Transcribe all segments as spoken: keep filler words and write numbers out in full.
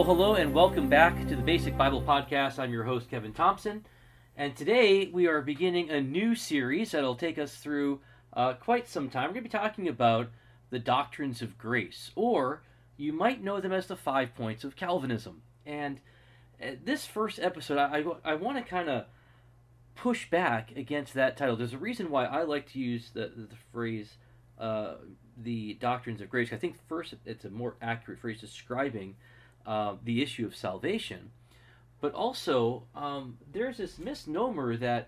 Well, hello and welcome back to the Basic Bible Podcast. I'm your host, Kevin Thompson, and today we are beginning a new series that'll take us through uh, quite some time. We're going to be talking about the doctrines of grace, or you might know them as the five points of Calvinism. And this first episode, I, I, I want to kind of push back against that title. There's a reason why I like to use the, the phrase, uh, the doctrines of grace. I think first it's a more accurate phrase describing Uh, the issue of salvation, but also um, there's this misnomer that,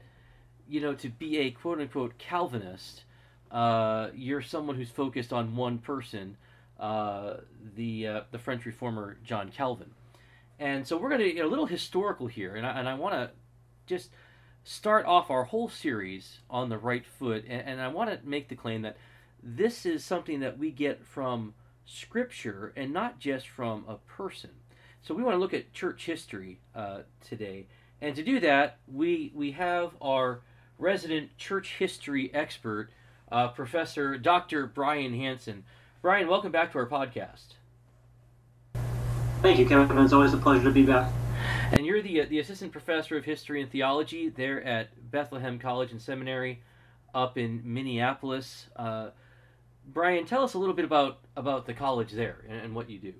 you know, to be a quote-unquote Calvinist, uh, you're someone who's focused on one person, uh, the uh, the French reformer John Calvin. And so we're going to get a little historical here, and I, and I want to just start off our whole series on the right foot, and, and I want to make the claim that this is something that we get from Scripture and not just from a person. So we want to look at church history uh, today, and to do that we we have our resident church history expert, uh, Professor Doctor Brian Hanson. Brian, welcome back to our podcast. Thank you, Kevin. It's always a pleasure to be back. And you're the uh, the assistant professor of history and theology there at Bethlehem College and Seminary up in Minneapolis. Uh, Brian, tell us a little bit about, about the college there and, and what you do.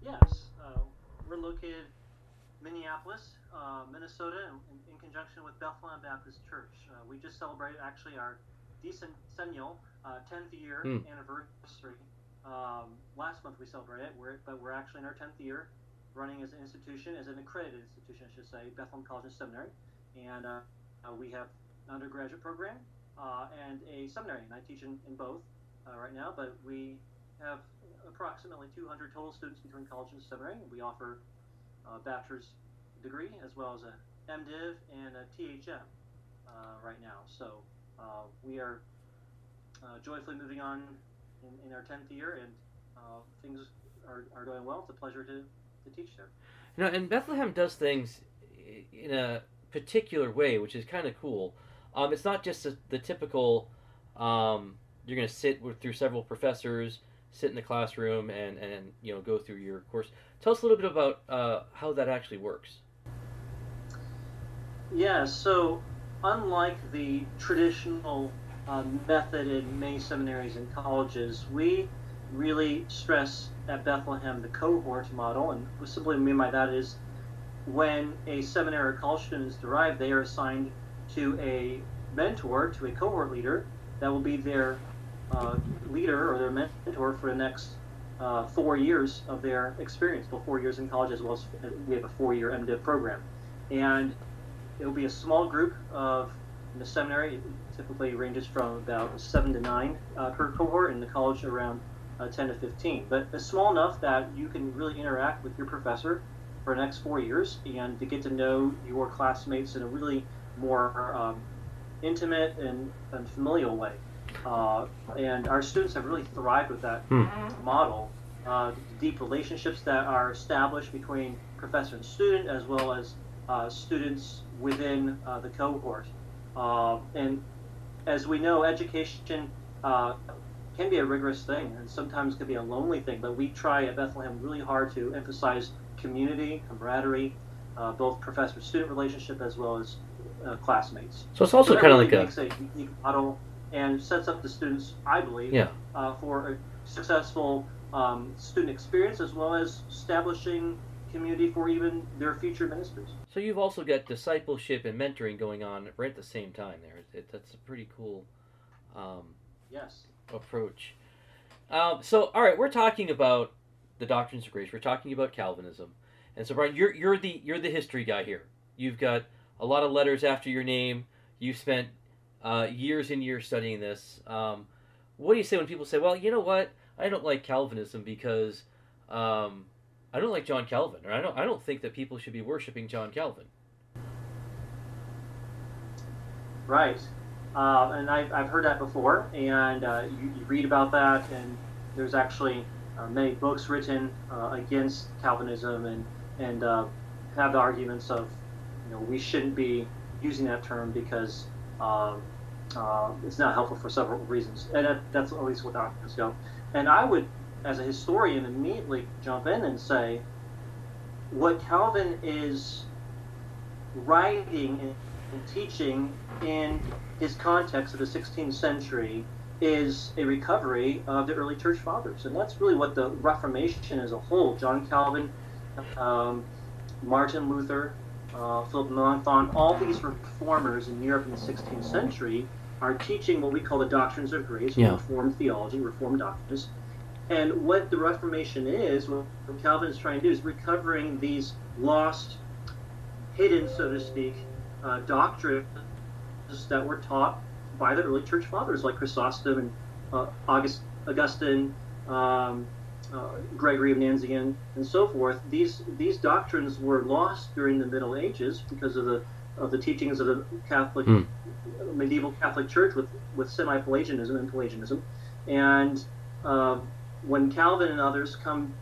Yes, uh, we're located in Minneapolis, uh, Minnesota, in, in conjunction with Bethlehem Baptist Church. Uh, we just celebrated actually our decennial uh, tenth year mm. anniversary. Um, last month we celebrated, we're, but we're actually in our tenth year running as an institution, as an accredited institution, I should say, Bethlehem College and Seminary. And uh, uh, we have an undergraduate program. Uh, and a seminary, and I teach in, in both uh, right now, but we have approximately two hundred total students between college and seminary. We offer a bachelor's degree as well as a MDiv and a T H M uh, right now. So uh, we are uh, joyfully moving on in, in our tenth year, and uh, things are, are going well. It's a pleasure to, to teach there. You know, and Bethlehem does things in a particular way, which is kind of cool. Um, it's not just the, the typical, um, you're going to sit with, through several professors, sit in the classroom, and, and you know go through your course. Tell us a little bit about uh, how that actually works. Yeah, so unlike the traditional uh, method in many seminaries and colleges, we really stress at Bethlehem the cohort model, and what simply I mean by that is when a seminary or college student is derived, they are assigned to a mentor, to a cohort leader, that will be their uh, leader or their mentor for the next uh, four years of their experience, well, four years in college as well as we have a four-year MDiv program. And it will be a small group of, in the seminary, it typically ranges from about seven to nine uh, per cohort, in the college around uh, ten to fifteen. But it's small enough that you can really interact with your professor for the next four years and to get to know your classmates in a really more um, intimate and, and familial way. Uh, and our students have really thrived with that hmm. model. Uh, deep relationships that are established between professor and student, as well as uh, students within uh, the cohort. Uh, and as we know, education uh, can be a rigorous thing, and sometimes can be a lonely thing, but we try at Bethlehem really hard to emphasize community, camaraderie, uh, both professor-student relationship as well as Uh, classmates. So it's also so kind of really like a, a unique model and sets up the students, I believe, yeah. uh, for a successful um, student experience as well as establishing community for even their future ministries. So you've also got discipleship and mentoring going on right at the same time there. It, it, that's a pretty cool um, yes. approach. Um, so, all right, we're talking about the doctrines of grace. We're talking about Calvinism. And so, Brian, you're, you're, the, you're the history guy here. You've got a lot of letters after your name. You spent uh, years and years studying this. Um, what do you say when people say, well, you know what? I don't like Calvinism because um, I don't like John Calvin, or I don't I don't think that people should be worshiping John Calvin. Right. Uh, and I've, I've heard that before, and uh, you, you read about that, and there's actually uh, many books written uh, against Calvinism and, and uh, have the arguments of, you know, we shouldn't be using that term because uh, uh, it's not helpful for several reasons, and that, that's at least what doctrines go. And I would as a historian, immediately jump in and say what Calvin is writing and, and teaching in his context of the sixteenth century is a recovery of the early church fathers. And that's really what the Reformation as a whole, John Calvin, um, Martin Luther, uh, Philip Melanchthon, all these reformers in Europe in the sixteenth century are teaching what we call the doctrines of grace, yeah. Reformed theology, Reformed doctrines. And what the Reformation is, what Calvin is trying to do is recovering these lost, hidden, so to speak, uh, doctrines that were taught by the early church fathers, like Chrysostom and uh, August, Augustine, um, uh, Gregory of Nazianzus, and so forth. These these doctrines were lost during the Middle Ages because of the of the teachings of the Catholic mm. medieval Catholic Church with with semi-Pelagianism and Pelagianism, and uh, when Calvin and others come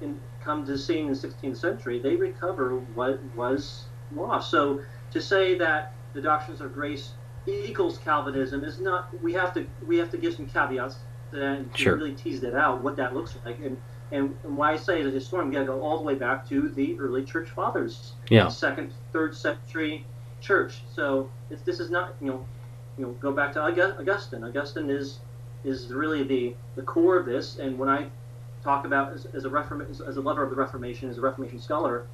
in, come to seeing in the sixteenth century, they recover what was lost. So to say that the doctrines of grace equals Calvinism is not. We have to we have to give some caveats to that and sure. really tease that out, what that looks like, and and, and why I say as a historian, we got to go all the way back to the early church fathers, yeah, second, third century church. So it's, this is not you know you know go back to Augustine. Augustine is is really the the core of this. And when I talk about as, as a Reform, as a lover of the Reformation, as a Reformation scholar,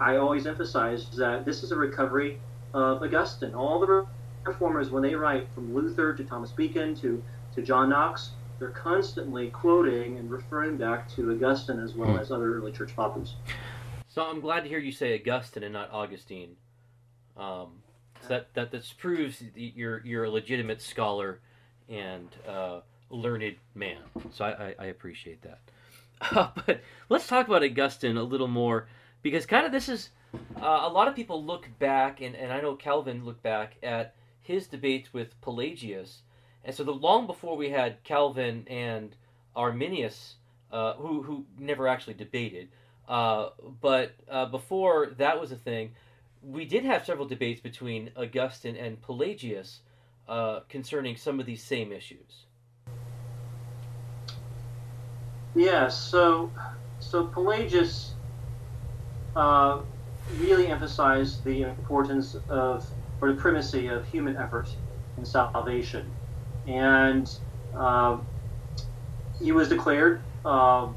I always emphasize that this is a recovery of Augustine. All the Reformers, when they write, from Luther to Thomas Becon to, to John Knox, they're constantly quoting and referring back to Augustine as well mm. as other early church fathers. So I'm glad to hear you say Augustine and not Augustine. Um, so that, that that proves that you're you're a legitimate scholar and uh, learned man. So I, I, I appreciate that. Uh, but let's talk about Augustine a little more, because kind of this is uh, a lot of people look back, and, and I know Calvin looked back at his debates with Pelagius, and so the long before we had Calvin and Arminius, uh, who who never actually debated, uh, but uh, before that was a thing, we did have several debates between Augustine and Pelagius uh, concerning some of these same issues. Yeah, so so Pelagius uh, really emphasized the importance of, or the primacy of, human effort in salvation. And uh, he was declared uh,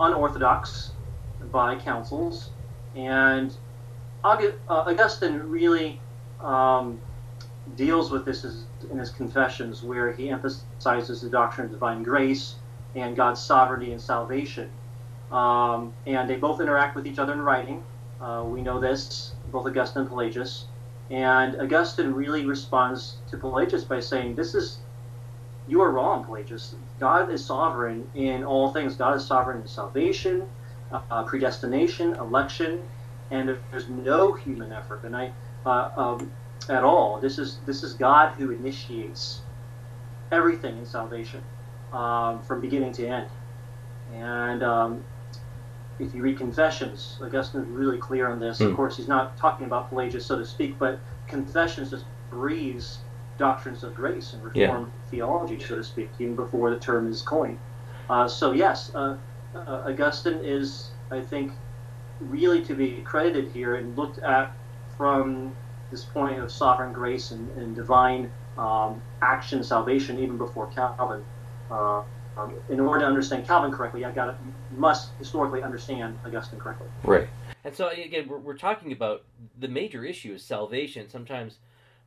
unorthodox by councils. And August, uh, Augustine really um, deals with this as, in his Confessions, where he emphasizes the doctrine of divine grace and God's sovereignty and salvation. Um, and they both interact with each other in writing. Uh, we know this, both Augustine and Pelagius. And Augustine really responds to Pelagius by saying, this is, you are wrong, Pelagius. God is sovereign in all things. God is sovereign in salvation, uh, predestination, election, and there's no human effort and I, uh, um, at all. This is this is God who initiates everything in salvation um, from beginning to end. And um, if you read Confessions, Augustine is really clear on this. Mm. Of course, he's not talking about Pelagius, so to speak, but Confessions just breathes doctrines of grace and Reformed yeah. theology, so to speak, even before the term is coined. Uh, so yes, uh, uh, Augustine is, I think, really to be credited here and looked at from this point of sovereign grace and, and divine um, action, salvation, even before Calvin. Uh, Um, in order to understand Calvin correctly, I got to, must historically understand Augustine correctly. Right. And so, again, we're, we're talking about the major issue is salvation. Sometimes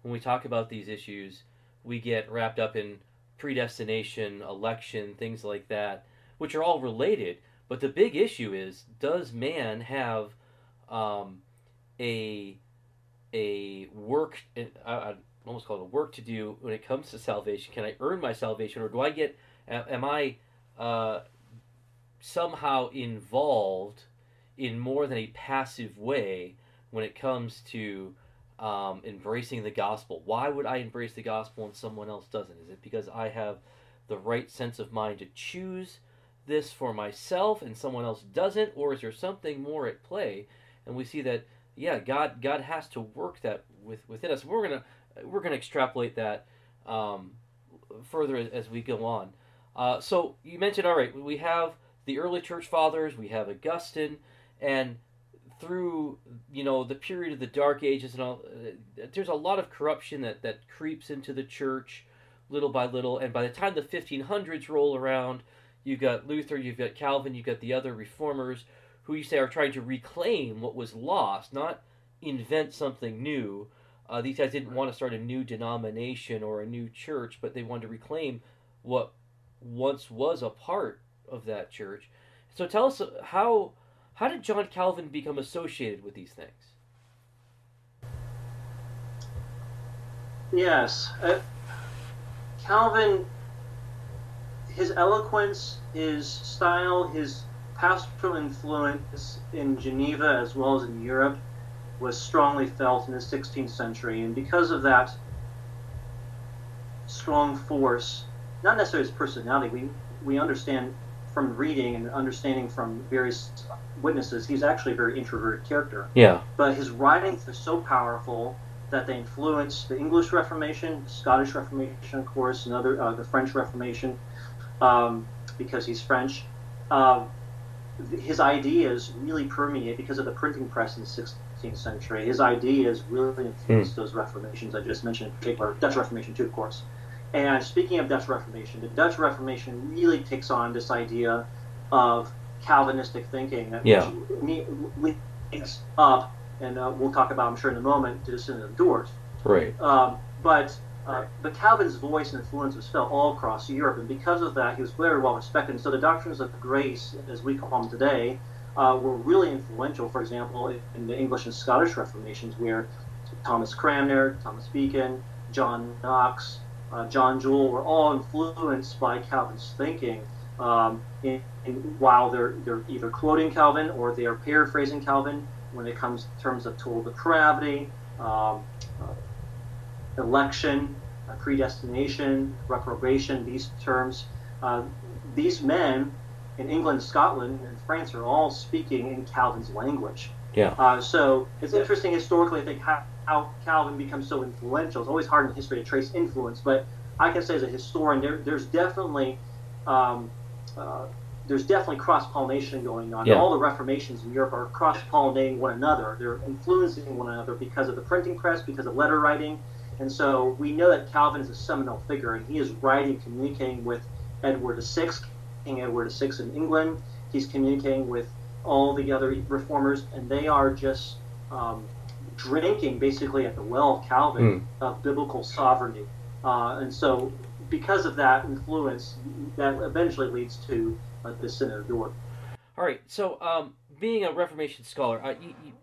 when we talk about these issues, we get wrapped up in predestination, election, things like that, which are all related. But the big issue is, does man have um, a a work, I, I almost call it a work to do when it comes to salvation? Can I earn my salvation, or do I get... Am I uh, somehow involved in more than a passive way when it comes to um, embracing the gospel? Why would I embrace the gospel and someone else doesn't? Is it because I have the right sense of mind to choose this for myself and someone else doesn't? Or is there something more at play? And we see that, yeah, God God has to work that with, within us. We're gonna we're gonna extrapolate that um, further as we go on. Uh, so you mentioned, all right, we have the early church fathers, we have Augustine, and through, you know, the period of the Dark Ages and all, uh, there's a lot of corruption that, that creeps into the church little by little, and by the time the fifteen hundreds roll around, you've got Luther, you've got Calvin, you've got the other reformers who you say are trying to reclaim what was lost, not invent something new. Uh, these guys didn't want to start a new denomination or a new church, but they wanted to reclaim what once was a part of that church. So tell us, how how did John Calvin become associated with these things? Yes, uh, Calvin, his eloquence, his style, his pastoral influence in Geneva as well as in Europe was strongly felt in the sixteenth century, and because of that strong force, not necessarily his personality, we we understand from reading and understanding from various witnesses, he's actually a very introverted character. Yeah. But his writings are so powerful that they influenced the English Reformation, the Scottish Reformation, of course, and other uh, the French Reformation, um, because he's French. Uh, his ideas really permeate because of the printing press in the sixteenth century. His ideas really influenced hmm. those Reformations I just mentioned, in particular, Dutch Reformation too, of course. And speaking of Dutch Reformation, the Dutch Reformation really takes on this idea of Calvinistic thinking that yeah. leads up, and uh, we'll talk about, I'm sure, in a moment, to the Synod of Dort. Right. Um, but uh, but Calvin's voice and influence was felt all across Europe, and because of that, he was very well respected. And so the doctrines of grace, as we call them today, uh, were really influential, for example, in the English and Scottish Reformations, where Thomas Cranmer, Thomas Becon, John Knox, Uh, John Jewell were all influenced by Calvin's thinking, um, and, and while they're they're either quoting Calvin or they are paraphrasing Calvin when it comes to terms of total depravity, um, uh, election, uh, predestination, reprobation. These terms, uh, these men in England, Scotland, and France are all speaking in Calvin's language. Yeah. Uh, so it's interesting historically, I think, how, how Calvin becomes so influential. It's always hard in history to trace influence, but I can say as a historian, there, there's definitely um, uh, there's definitely cross-pollination going on. Yeah. All the Reformations in Europe are cross-pollinating one another. They're influencing one another because of the printing press, because of letter writing, and so we know that Calvin is a seminal figure, and he is writing, communicating with Edward the Sixth, King Edward the Sixth in England. He's communicating with all the other reformers, and they are just um, drinking basically at the well of Calvin mm. of biblical sovereignty. Uh, and so because of that influence, that eventually leads to uh, the Synod of Dort. All right, so um, being a Reformation scholar, I, you, you,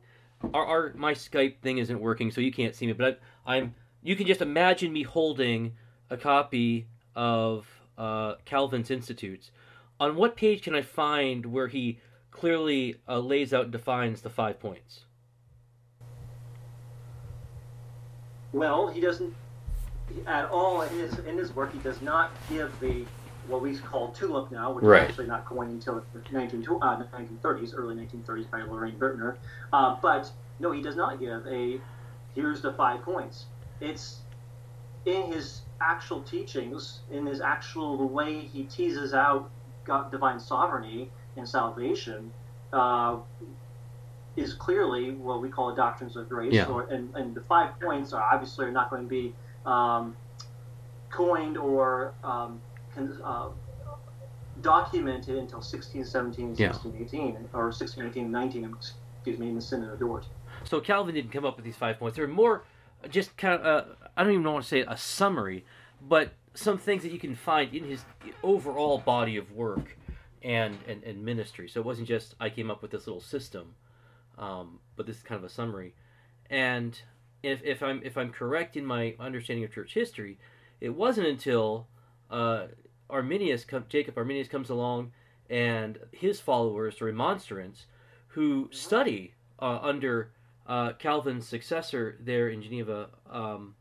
our, our, my Skype thing isn't working, so you can't see me, but I, I'm. you can just imagine me holding a copy of uh, Calvin's Institutes. On what page can I find where he clearly uh, lays out and defines the five points? Well, he doesn't at all in his in his work. He does not give the what we call TULIP now, which right. is actually not coined until the nineteen thirties, early nineteen thirties by Lorraine Bertner. Uh, but no, he does not give a here's the five points. It's in his actual teachings, in his actual the way he teases out God, divine sovereignty and salvation, uh, is clearly what we call doctrines of grace. Yeah. Or, and, and the five points are obviously not going to be um, coined or um, con, uh, documented until sixteen seventeen, yeah. sixteen eighteen, or sixteen eighteen nineteen, excuse me, in the Synod of Dort. So Calvin didn't come up with these five points. They're more just kind of, uh, I don't even want to say a summary, but some things that you can find in his overall body of work. And, and, and ministry. So it wasn't just, I came up with this little system, um, but this is kind of a summary. And if, if I'm if I'm correct in my understanding of church history, it wasn't until uh, Arminius, Jacob Arminius comes along and his followers, the Remonstrants, who study uh, under uh, Calvin's successor there in Geneva, um,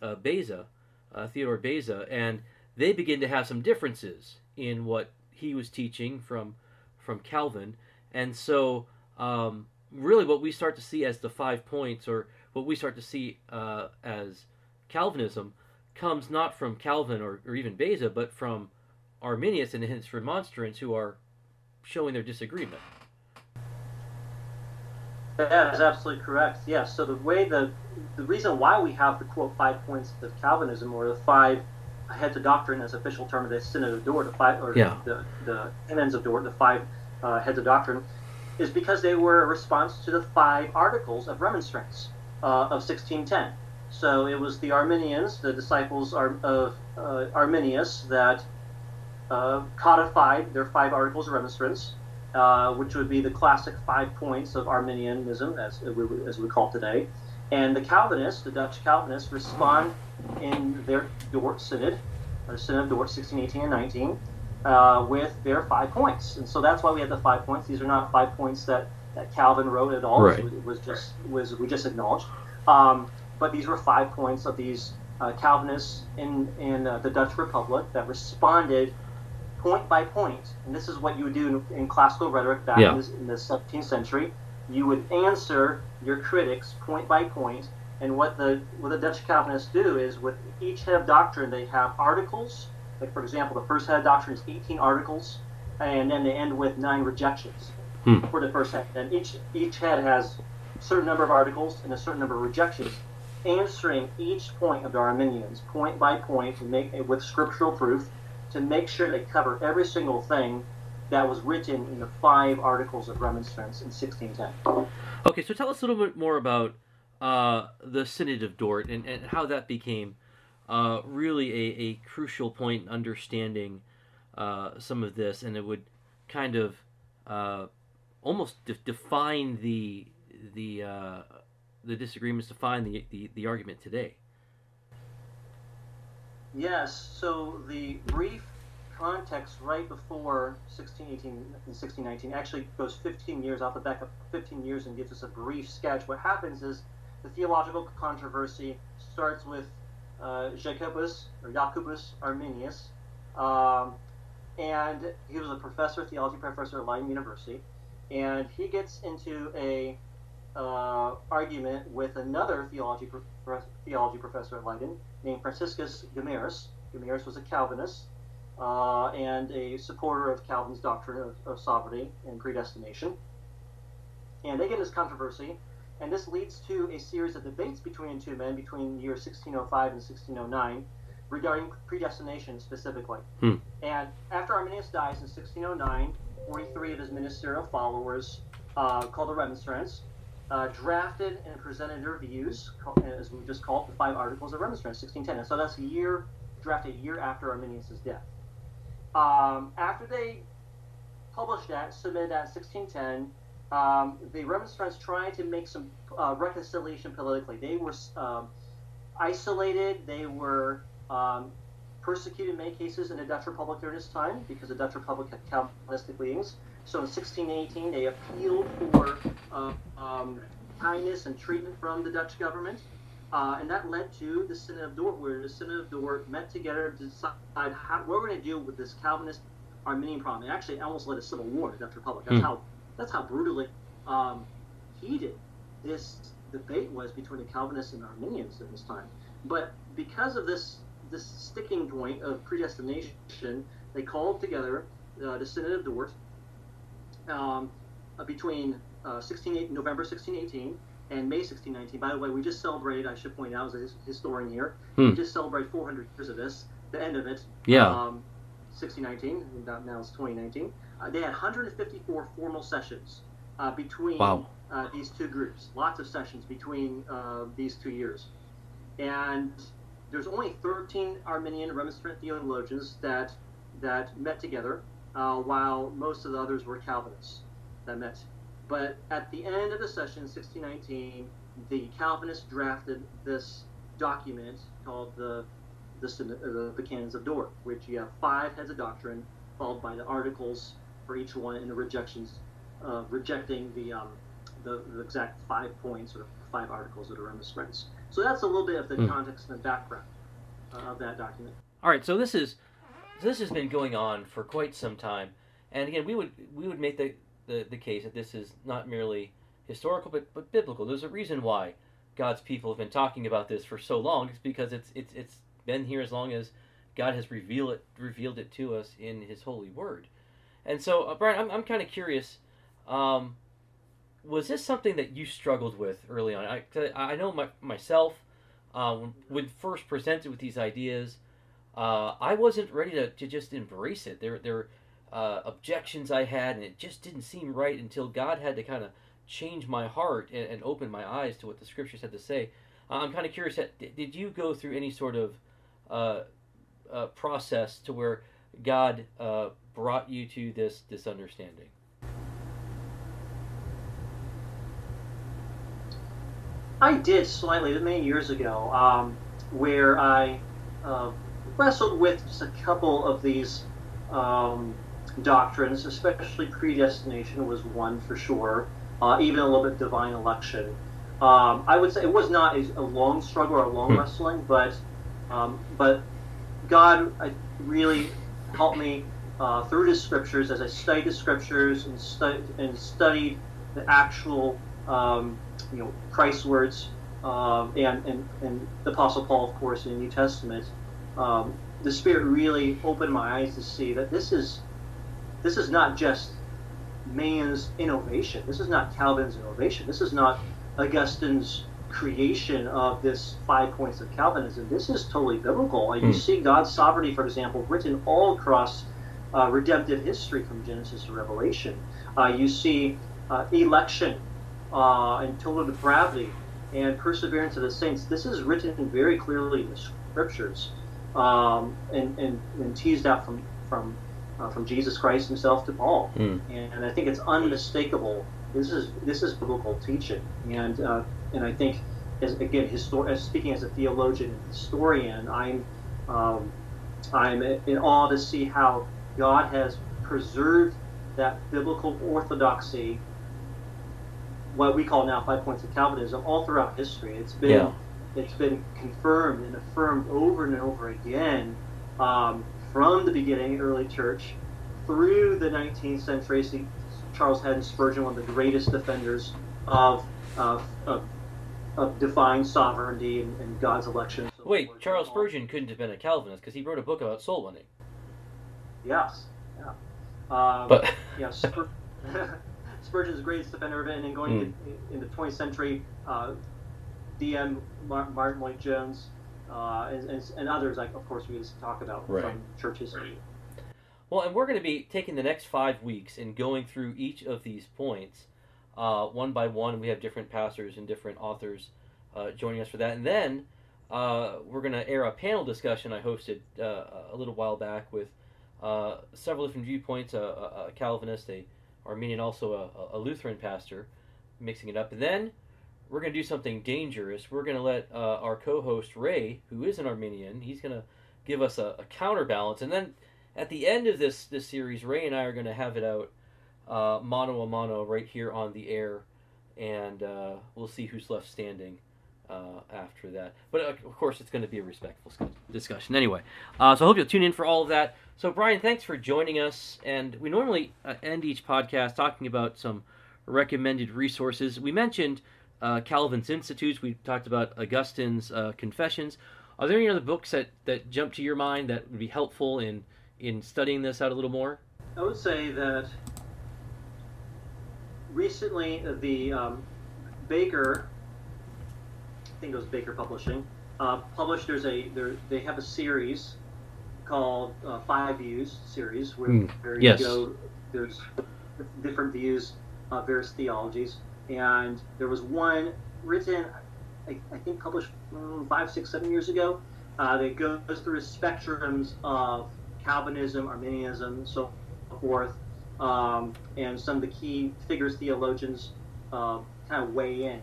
uh, Beza, uh, Theodore Beza, and they begin to have some differences in what he was teaching from from Calvin, and so um, really what we start to see as the five points, or what we start to see uh, as Calvinism, comes not from Calvin or, or even Beza, but from Arminius and his Remonstrants who are showing their disagreement. That is absolutely correct. Yes. Yeah, so the way the the reason why we have the quote five points of Calvinism, or the five heads of doctrine, as official term of the Synod of Dort, the five or yeah. the the canons of Dort, the five uh, heads of doctrine, is because they were a response to the five articles of Remonstrance uh, of sixteen ten. So it was the Arminians, the disciples of uh, Arminius, that uh, codified their five articles of Remonstrance. Uh, which would be the classic five points of Arminianism, as we, as we call it today. And the Calvinists, the Dutch Calvinists, respond in their Dort Synod, or Synod of Dort sixteen eighteen and nineteen, uh, with their five points. And so that's why we had the five points. These are not five points that, that Calvin wrote at all. Right. So it was just was we just acknowledged. Um, but these were five points of these uh, Calvinists in, in uh, the Dutch Republic that responded point by point, and this is what you would do in, in classical rhetoric back yeah. in, this, in the seventeenth century. You would answer your critics point by point, and what the what the Dutch Calvinists do is with each head of doctrine they have articles. Like for example, the first head of doctrine is eighteen articles, and then they end with nine rejections hmm. for the first head. And each each head has a certain number of articles and a certain number of rejections, answering each point of the Arminians point by point to make with scriptural proof, to make sure they cover every single thing that was written in the five articles of Remonstrance in sixteen ten. Okay, so tell us a little bit more about uh, the Synod of Dort and, and how that became uh, really a, a crucial point in understanding uh, some of this, and it would kind of uh, almost de define the the uh, the disagreements, define the, the, the argument today. Yes, so the brief context right before sixteen eighteen and sixteen nineteen actually goes fifteen years off the back of fifteen years and gives us a brief sketch. What happens is the theological controversy starts with uh, Jacobus, or Jacobus Arminius, um, and he was a professor, theology professor at Leiden University, and he gets into a uh, argument with another theology, prof theology professor at Leiden, named Franciscus Gomarus. Gomarus was a Calvinist uh, and a supporter of Calvin's doctrine of, of sovereignty and predestination. And they get this controversy, and this leads to a series of debates between the two men between the year sixteen oh five and sixteen oh nine regarding predestination specifically. Hmm. And after Arminius dies in sixteen oh nine, forty-three of his ministerial followers, uh, called the Remonstrants, Uh, drafted and presented their views, as we just called the five articles of Remonstrance, sixteen ten. And so that's a year, drafted a year after Arminius' death. Um, after they published that, submitted that in sixteen ten, um, the Remonstrants tried to make some uh, reconciliation politically. They were um, isolated, they were um, persecuted in many cases in the Dutch Republic during this time, because the Dutch Republic had Calvinistic leanings. So in sixteen eighteen, they appealed for uh, um, kindness and treatment from the Dutch government, uh, and that led to the Synod of Dort, where the Synod of Dort met together to decide how, what we're going to do with this Calvinist Arminian problem. It actually almost led to civil war in the Dutch Republic. That's mm. how that's how brutally um, heated this debate was between the Calvinists and the Arminians at this time. But because of this this sticking point of predestination, they called together uh, the Synod of Dort. Um, between uh, November sixteen eighteen and May sixteen nineteen. By the way, we just celebrated, I should point out, as a historian here, hmm. we just celebrated four hundred years of this, the end of it, yeah. um, sixteen nineteen, now it's twenty nineteen. Uh, they had one hundred fifty-four formal sessions uh, between wow. uh, these two groups, lots of sessions between uh, these two years. And there's only thirteen Arminian Remonstrant theologians that, that met together, Uh, while most of the others were Calvinists that met. But at the end of the session, sixteen nineteen, the Calvinists drafted this document called the the, uh, the Canons of Dort, which you have five heads of doctrine, followed by the articles for each one and the rejections, uh, rejecting the, um, the the exact five points or five articles of the Remonstrance. So that's a little bit of the mm. context and the background uh, of that document. All right, so this is... So this has been going on for quite some time, and again, we would we would make the, the, the case that this is not merely historical, but, but biblical. There's a reason why God's people have been talking about this for so long. It's because it's it's it's been here as long as God has revealed it, revealed it to us in His holy word. And so, uh, Brian, I'm, I'm kind of curious, um, was this something that you struggled with early on? I, I know my, myself, uh, when first presented with these ideas, uh, I wasn't ready to, to just embrace it. There, there were uh, objections I had, and it just didn't seem right until God had to kind of change my heart and, and open my eyes to what the Scriptures had to say. Uh, I'm kind of curious, that, did you go through any sort of uh, uh, process to where God uh, brought you to this this understanding? I did slightly, many years ago, um, where I uh, wrestled with just a couple of these um, doctrines, especially predestination was one for sure, uh, even a little bit divine election. Um, I would say it was not a, a long struggle or a long wrestling, but um, but God I, really helped me uh, through the Scriptures as I studied the Scriptures and, stu- and studied the actual um, you know, Christ's words um, and, and, and the Apostle Paul, of course, in the New Testament. Um, the Spirit really opened my eyes to see that this is this is not just man's innovation. This is not Calvin's innovation. This is not Augustine's creation of this five points of Calvinism. This is totally biblical. Like, you see God's sovereignty, for example, written all across uh, redemptive history from Genesis to Revelation. Uh, you see uh, election uh, and total depravity and perseverance of the saints. This is written very clearly in the Scriptures um, and, and, and teased out from from, uh, from Jesus Christ himself to Paul. Mm. And, and I think it's unmistakable. This is this is biblical teaching, and uh, and I think, as again, histor- as speaking as a theologian and historian, I'm um, I'm in awe to see how God has preserved that biblical orthodoxy, what we call now five points of Calvinism, all throughout history. It's been yeah. it's been confirmed and affirmed over and over again um, from the beginning, early church, through the nineteenth century. So Charles Haddon Spurgeon, one of the greatest defenders of of, of, of divine sovereignty and, and God's election. So Wait, Charles Spurgeon couldn't have been a Calvinist because he wrote a book about soul winning. Yes, yeah. Um, but yeah, Spur- Spurgeon's the greatest defender of it, and then going mm. to, in the twentieth century, uh, D M Martyn Lloyd-Jones uh, and, and, and others, like of course we used to talk about right. from church history. Well, and we're going to be taking the next five weeks and going through each of these points uh, one by one. We have different pastors and different authors uh, joining us for that. And then uh, we're going to air a panel discussion I hosted uh, a little while back with uh, several different viewpoints, a, a, a Calvinist, a Arminian, also a, a Lutheran pastor, mixing it up. And then we're going to do something dangerous. We're going to let uh, our co-host, Ray, who is an Arminian, he's going to give us a, a counterbalance. And then at the end of this, this series, Ray and I are going to have it out uh, mano a mano right here on the air, and uh, we'll see who's left standing uh, after that. But, of course, it's going to be a respectful discussion anyway. Uh, so I hope you'll tune in for all of that. So, Brian, thanks for joining us. And we normally uh, end each podcast talking about some recommended resources. We mentioned uh, Calvin's Institutes. We talked about Augustine's uh, Confessions. Are there any other books that, that jump to your mind that would be helpful in in studying this out a little more? I would say that recently the um, Baker, I think it was Baker Publishing, uh, published, there's a, there, they have a series called uh, Five Views series, where mm. there you yes. go, there's different views, uh, various theologies, and there was one written, I, I think published um, five, six, seven years ago, uh, that goes through spectrums of Calvinism, Arminianism, so forth, um, and some of the key figures, theologians, uh, kind of weigh in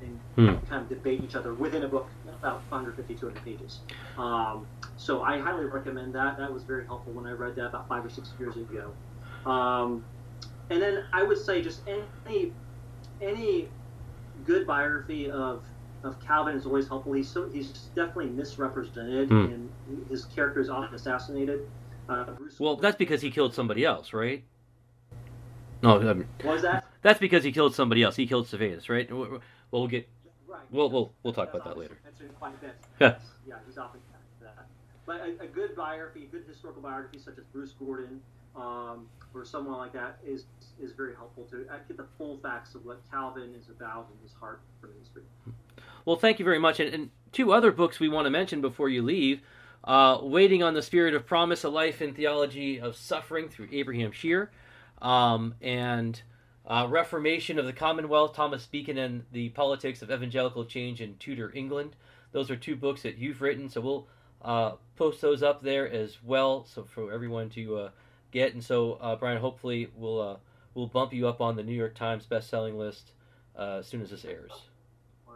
and hmm. kind of debate each other within a book, about one hundred fifty, two hundred pages. Um, so I highly recommend that. That was very helpful when I read that about five or six years ago. Um, and then I would say just any any good biography of of Calvin is always helpful. He's, so, he's definitely misrepresented, mm. and his character is often assassinated. Uh, Bruce well, Gordon, that's because he killed somebody else, right? No, I mean, what was that? That's because he killed somebody else. He killed Sylvanus, right? Well, we'll get. Right. We'll we'll we'll talk that's about obviously, that later. That's quite a bit. yeah, he's often that. But a, a good biography, a good historical biography, such as Bruce Gordon um, or someone like that, is is very helpful to get the full facts of what Calvin is about and his heart for ministry. Well, thank you very much. And, and two other books we want to mention before you leave. Uh, Waiting on the Spirit of Promise, A Life in Theology of Suffering through Abraham Shear, um, and uh, Reformation of the Commonwealth, Thomas Becon and the Politics of Evangelical Change in Tudor England. Those are two books that you've written, so we'll uh, post those up there as well, so for everyone to uh, get. And so, uh, Brian, hopefully we'll, uh, we'll bump you up on the New York Times best-selling list uh, as soon as this airs.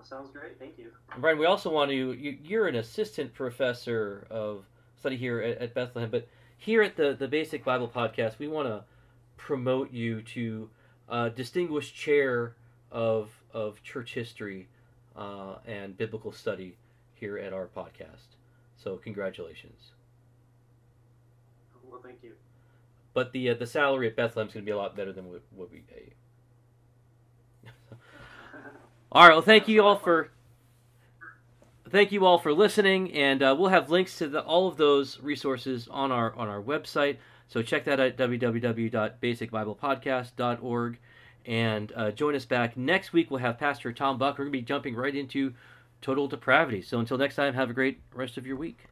Sounds great. Thank you. And Brian, we also want to, you, you're an assistant professor of study here at, at Bethlehem, but here at the, the Basic Bible Podcast, we want to promote you to uh, distinguished chair of, of church history uh, and biblical study here at our podcast. So congratulations. Well, thank you. But the, uh, the salary at Bethlehem is going to be a lot better than what, what we pay. All right, well, thank you all for thank you all for listening, and uh, we'll have links to the, all of those resources on our on our website. So check that out at w w w dot basic bible podcast dot org, and uh, join us back next week. We'll have Pastor Tom Buck. We're going to be jumping right into total depravity. So until next time, have a great rest of your week.